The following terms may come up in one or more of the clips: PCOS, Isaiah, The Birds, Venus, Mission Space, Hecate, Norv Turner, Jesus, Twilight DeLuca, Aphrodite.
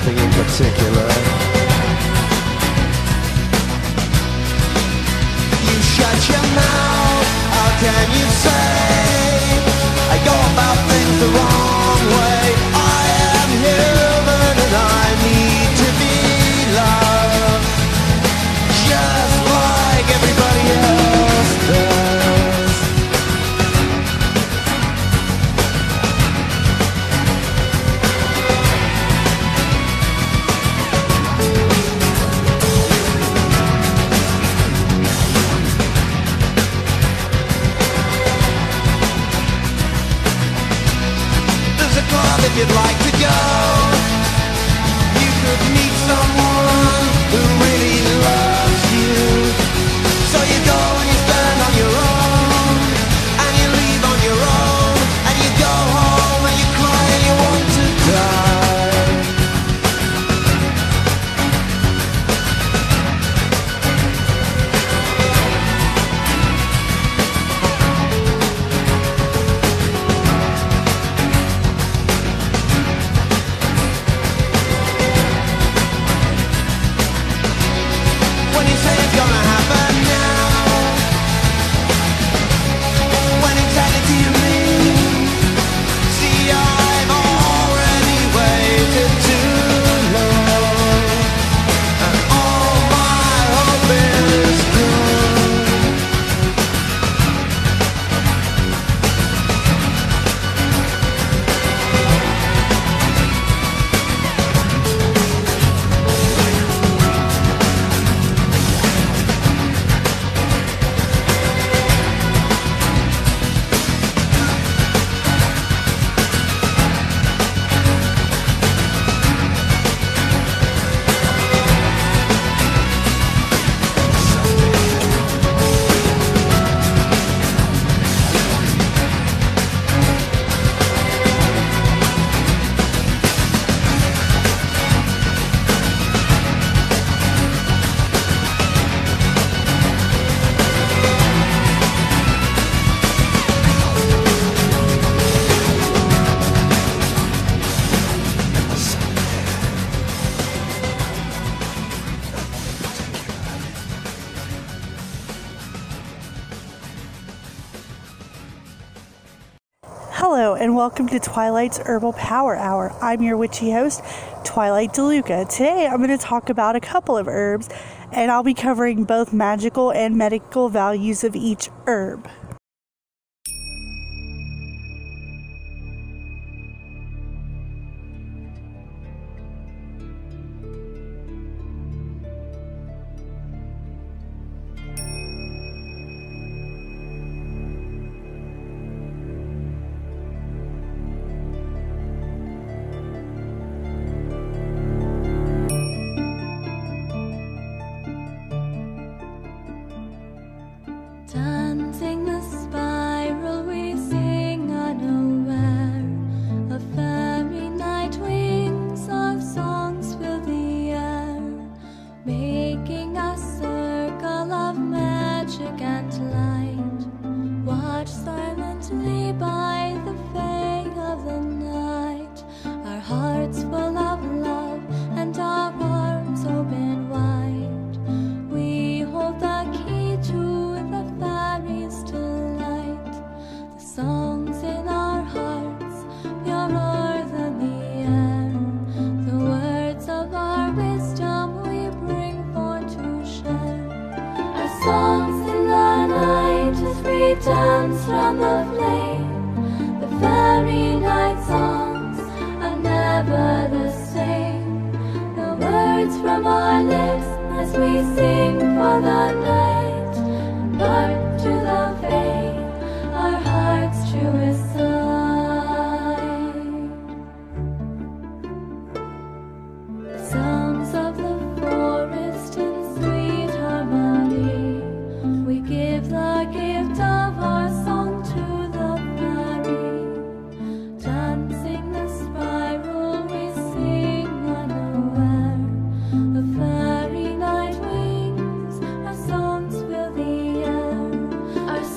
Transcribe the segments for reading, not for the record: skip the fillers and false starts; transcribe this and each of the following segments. nothing in particular. You shut your mouth, how can you say I go about things the wrong way? I am human and I need to be loved, just like everybody else does. If you'd like to go, you could meet someone who really loves you. So you go and you stand on your own, and you leave on your own, and you go home and you cry and you want to die. And welcome to Twilight's Herbal Power Hour. I'm your witchy host, Twilight DeLuca. Today I'm going to talk about a couple of herbs, and I'll be covering both magical and medical values of each herb.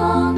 Song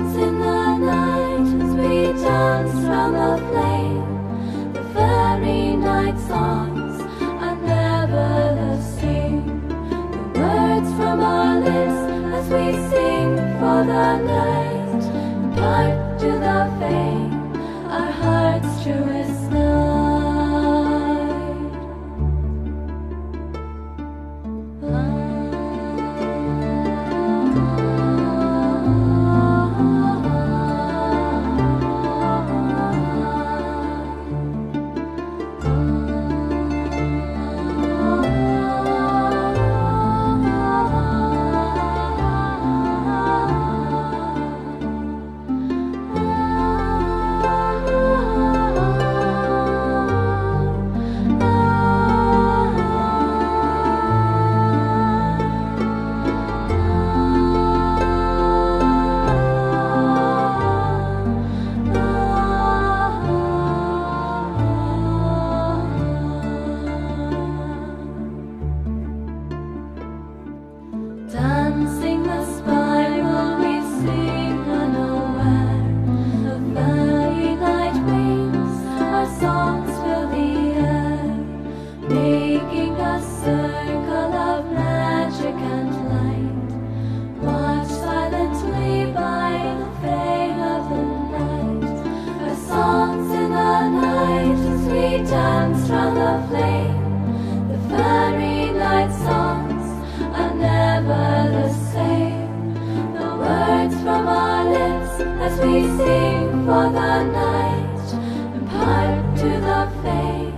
we sing for the night, and pipe to the fame,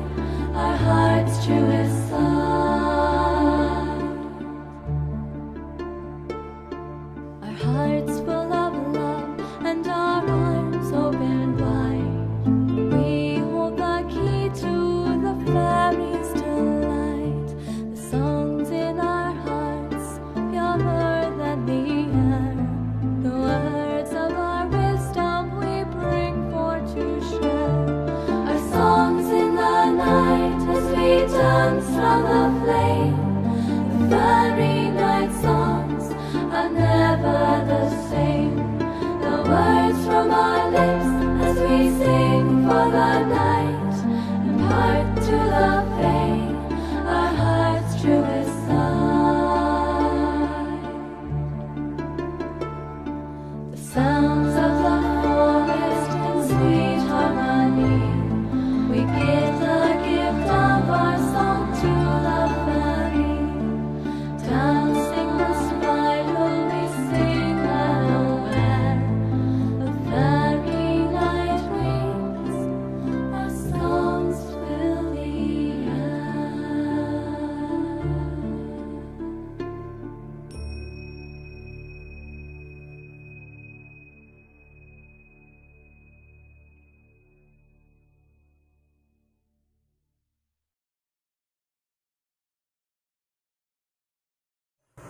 our heart's truest song. Our hearts full of love, and our arms open wide, we hold the key to the fairies delight. The songs in our hearts, purer than the air, the words of our wisdom we bring forth to share. Our songs in the night, as we dance round the flame, the fairy night songs are never the same. The words from our lips, as we sing for the night, impart to the fame our heart's truest song. The sounds of the forest in sweet harmony, we give the gift of our song to the fairy. Dancing the spiral, we sing unaware, the fairy night rings, our songs fill the air.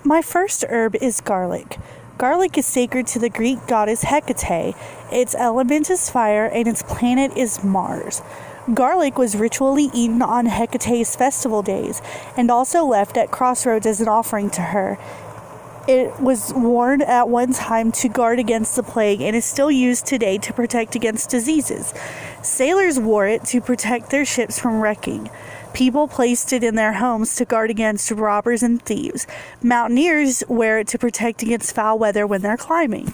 My first herb is garlic. Garlic is sacred to the Greek goddess Hecate. Its element is fire and its planet is Mars. Garlic was ritually eaten on Hecate's festival days and also left at crossroads as an offering to her. It was worn at one time to guard against the plague and is still used today to protect against diseases. Sailors wore it to protect their ships from wrecking. People placed it in their homes to guard against robbers and thieves. Mountaineers wear it to protect against foul weather when they're climbing.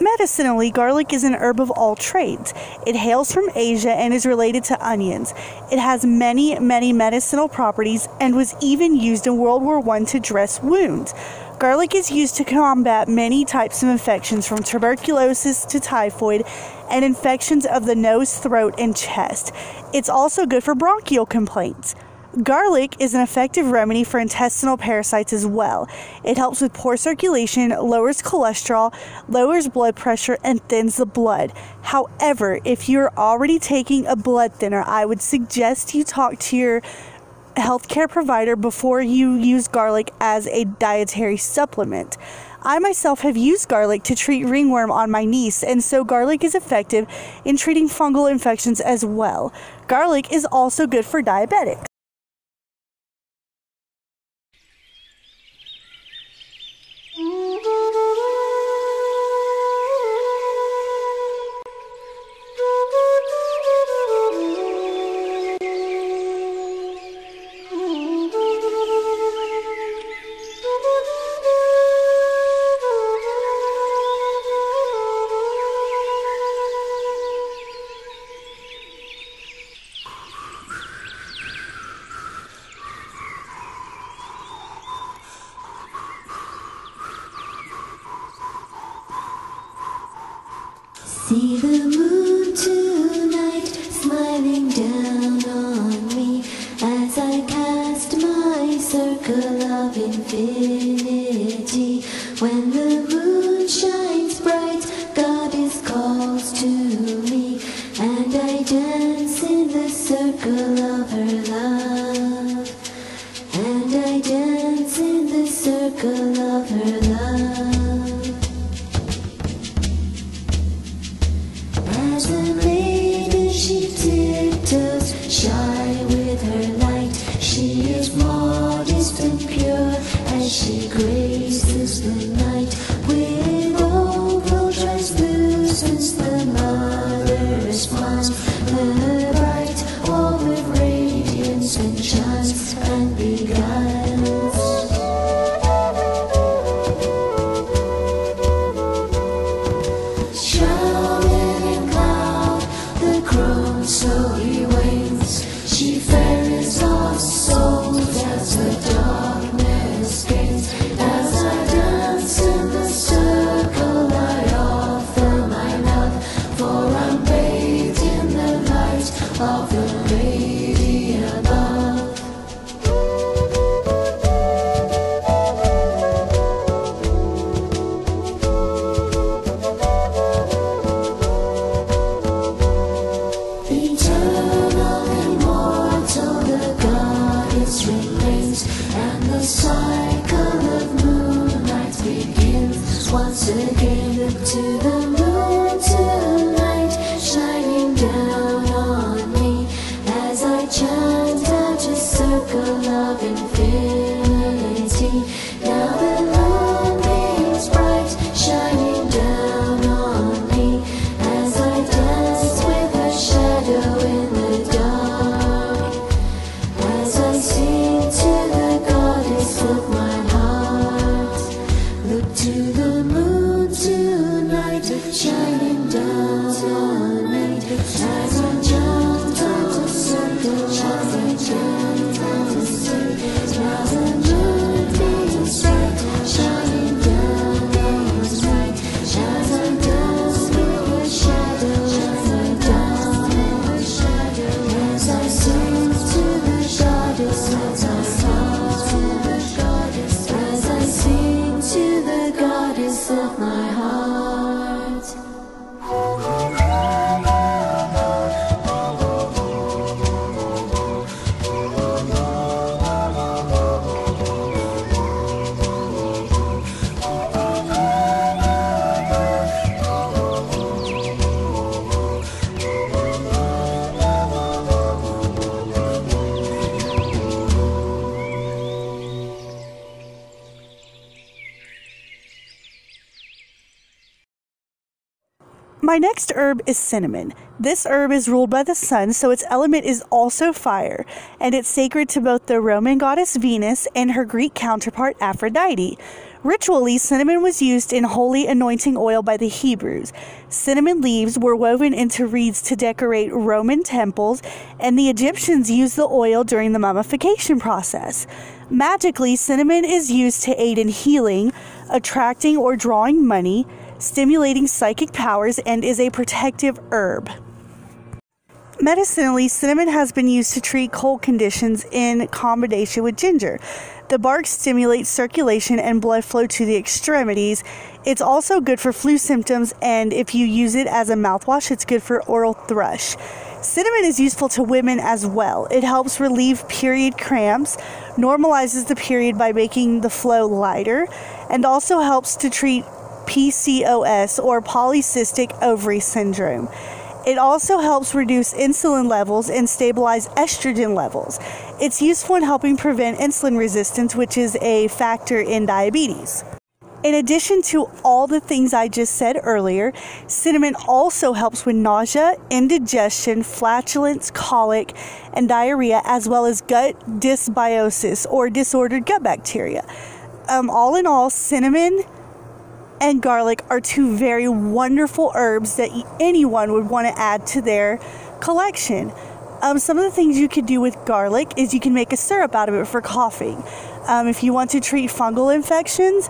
Medicinally, garlic is an herb of all trades. It hails from Asia and is related to onions. It has many, many medicinal properties and was even used in World War I to dress wounds. Garlic is used to combat many types of infections, from tuberculosis to typhoid and infections of the nose, throat, and chest. It's also good for bronchial complaints. Garlic is an effective remedy for intestinal parasites as well. It helps with poor circulation, lowers cholesterol, lowers blood pressure, and thins the blood. However, if you're already taking a blood thinner, I would suggest you talk to your healthcare provider before you use garlic as a dietary supplement. I myself have used garlic to treat ringworm on my niece, and so garlic is effective in treating fungal infections as well. Garlic is also good for diabetics. See the moon tonight, smiling down on me, as I cast my circle of infinity. When the moon shines bright, Goddess calls to me, and I dance in the circle of her love. And I dance in the circle of her love. Shy with her light, she is modest and pure as she graces the night with oval translucence. The mother smiles, her bright orbit radiance enchants and beguiles. Shrouded in cloud, the crow slowly waves. She ferries our souls as the darkness gains, as I dance to the moon tonight, shining down on me as I chant out a circle of infinity. Now the moon beams bright, shining down on me as I dance with a shadow in the dark, as I sing to the goddess of my heart. Look to the moon tonight, shining down on me as I chant out a circle of infinity. Now the moon beams bright, shining down on me as I dance with a shadow in the dark, as I sing to the goddess of my heart, as I sing to the goddess of my heart. My next herb is cinnamon. This herb is ruled by the sun, so its element is also fire, and it's sacred to both the Roman goddess Venus and her Greek counterpart Aphrodite. Ritually, cinnamon was used in holy anointing oil by the Hebrews. Cinnamon leaves were woven into reeds to decorate Roman temples, and the Egyptians used the oil during the mummification process. Magically, cinnamon is used to aid in healing, attracting or drawing money, stimulating psychic powers, and is a protective herb. Medicinally, cinnamon has been used to treat cold conditions in combination with ginger. The bark stimulates circulation and blood flow to the extremities. It's also good for flu symptoms, and if you use it as a mouthwash, it's good for oral thrush. Cinnamon is useful to women as well. It helps relieve period cramps, normalizes the period by making the flow lighter, and also helps to treat PCOS, or polycystic ovary syndrome. It also helps reduce insulin levels and stabilize estrogen levels. It's useful in helping prevent insulin resistance, which is a factor in diabetes. In addition to all the things I just said earlier, cinnamon also helps with nausea, indigestion, flatulence, colic, and diarrhea, as well as gut dysbiosis, or disordered gut bacteria. All in all, cinnamon and garlic are two very wonderful herbs that anyone would want to add to their collection. Some of the things you could do with garlic is you can make a syrup out of it for coughing. If you want to treat fungal infections,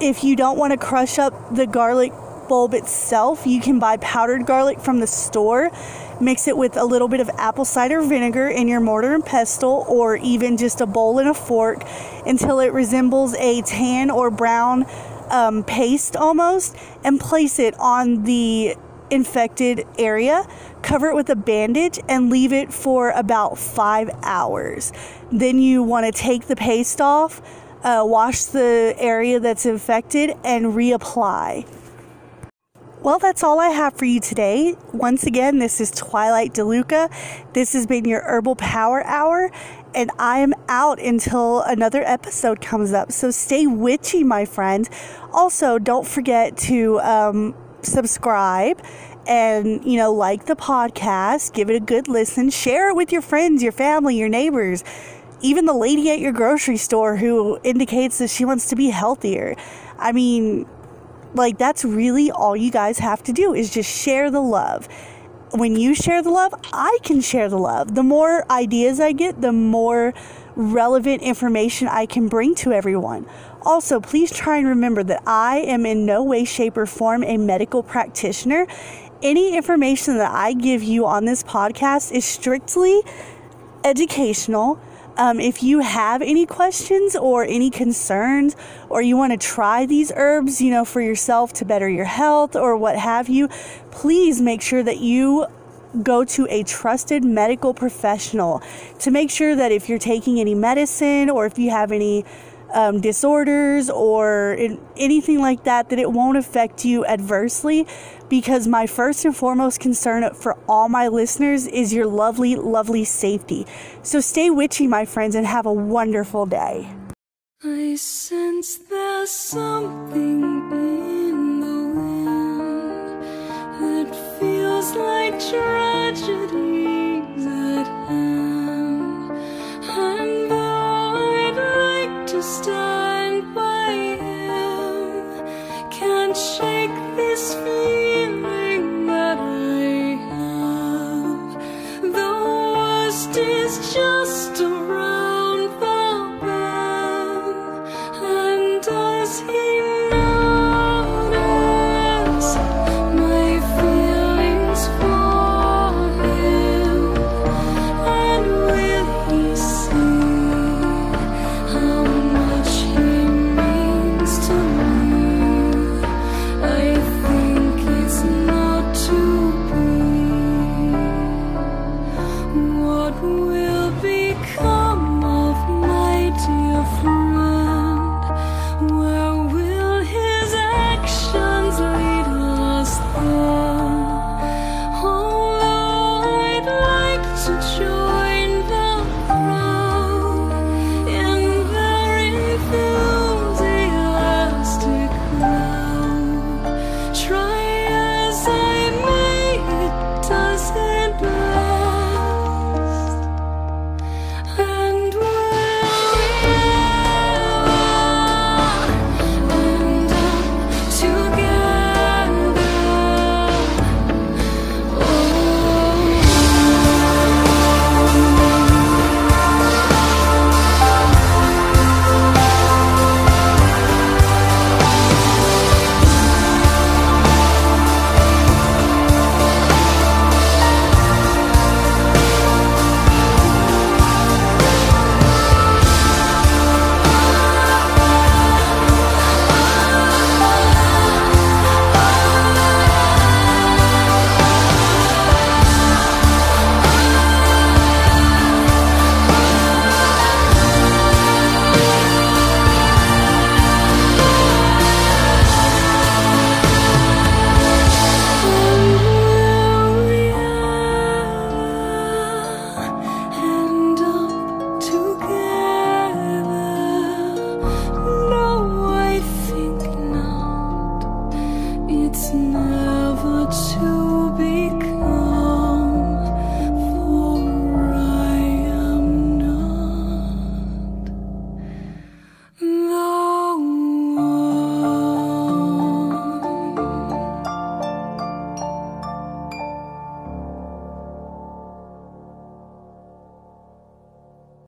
if you don't want to crush up the garlic bulb itself, you can buy powdered garlic from the store, mix it with a little bit of apple cider vinegar in your mortar and pestle, or even just a bowl and a fork, until it resembles a tan or brown paste almost, and place it on the infected area, cover it with a bandage, and leave it for about 5 hours. Then you want to take the paste off, wash the area that's infected, and reapply. Well, that's all I have for you today. Once again, this is Twilight DeLuca. This has been your Herbal Power Hour, and I am out until another episode comes up. So stay witchy, my friends. Also, don't forget to subscribe and, like the podcast, give it a good listen, share it with your friends, your family, your neighbors, even the lady at your grocery store who indicates that she wants to be healthier. I mean, that's really all you guys have to do is just share the love. When you share the love, I can share the love. The more ideas I get, the more relevant information I can bring to everyone. Also, please try and remember that I am in no way, shape, or form a medical practitioner. Any information that I give you on this podcast is strictly educational. If you have any questions or any concerns, or you want to try these herbs, for yourself to better your health or what have you, please make sure that you go to a trusted medical professional to make sure that if you're taking any medicine or if you have any disorders or anything like that, that it won't affect you adversely, because my first and foremost concern for all my listeners is your lovely, lovely safety. So stay witchy, my friends, and have a wonderful day. I sense there's something in the wind that feels like tragedy at hand.